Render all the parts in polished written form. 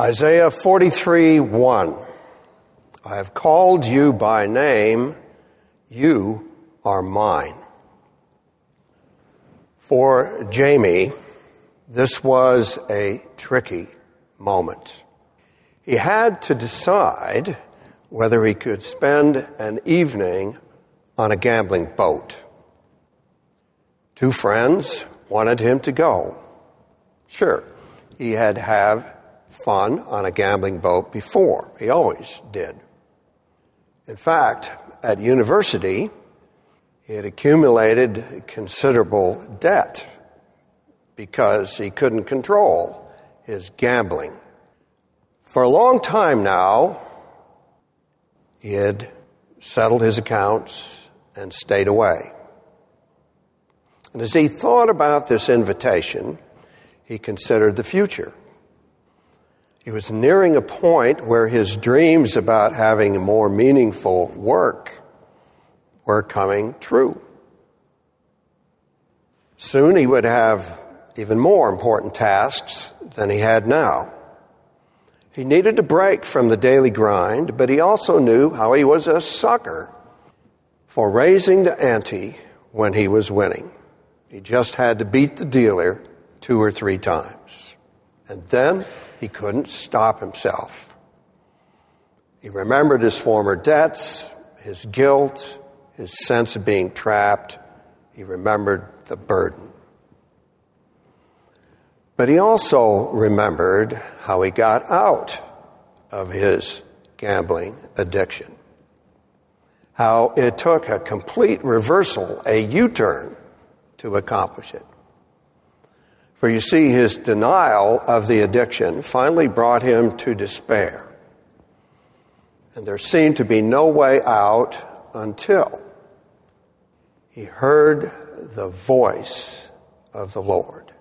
Isaiah 43:1. I have called you by name, you are mine. For Jamie, this was a tricky moment. He had to decide whether he could spend an evening on a gambling boat. Two friends wanted him to go. Sure, he had had fun on a gambling boat before. He always did. In fact, at university, he had accumulated considerable debt because he couldn't control his gambling. For a long time now, he had settled his accounts and stayed away. And as he thought about this invitation, he considered the future. He was nearing a point where his dreams about having more meaningful work were coming true. Soon he would have even more important tasks than he had now. He needed a break from the daily grind, but he also knew how he was a sucker for raising the ante when he was winning. He just had to beat the dealer 2 or 3 times. And then he couldn't stop himself. He remembered his former debts, his guilt, his sense of being trapped. He remembered the burden. But he also remembered how he got out of his gambling addiction. How it took a complete reversal, a U-turn, to accomplish it. For you see, his denial of the addiction finally brought him to despair. And there seemed to be no way out until he heard the voice of the Lord.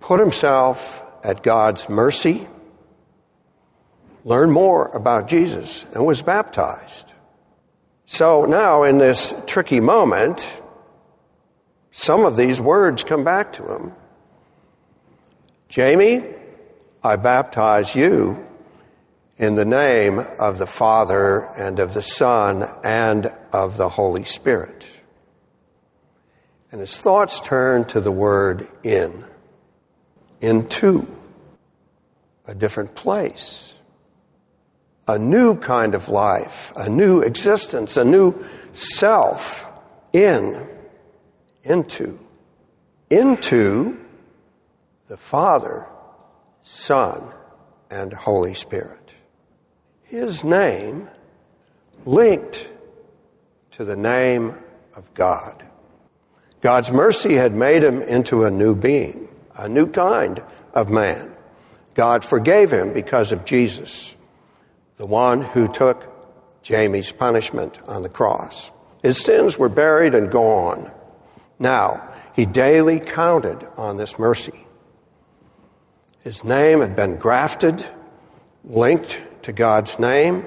Put himself at God's mercy, learn more about Jesus, and was baptized. So now in this tricky moment, some of these words come back to him. Jamie, I baptize you in the name of the Father and of the Son and of the Holy Spirit. And his thoughts turn to the word into, a different place, a new kind of life, a new existence, a new self, into the Father, Son, and Holy Spirit. His name linked to the name of God. God's mercy had made him into a new being, a new kind of man. God forgave him because of Jesus, the one who took Jamie's punishment on the cross. His sins were buried and gone. Now, he daily counted on this mercy. His name had been grafted, linked to God's name,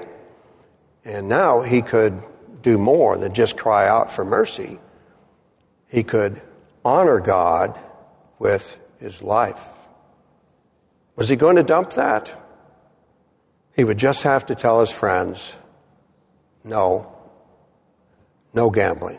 and now he could do more than just cry out for mercy. He could honor God with his life. Was he going to dump that? He would just have to tell his friends, no gambling.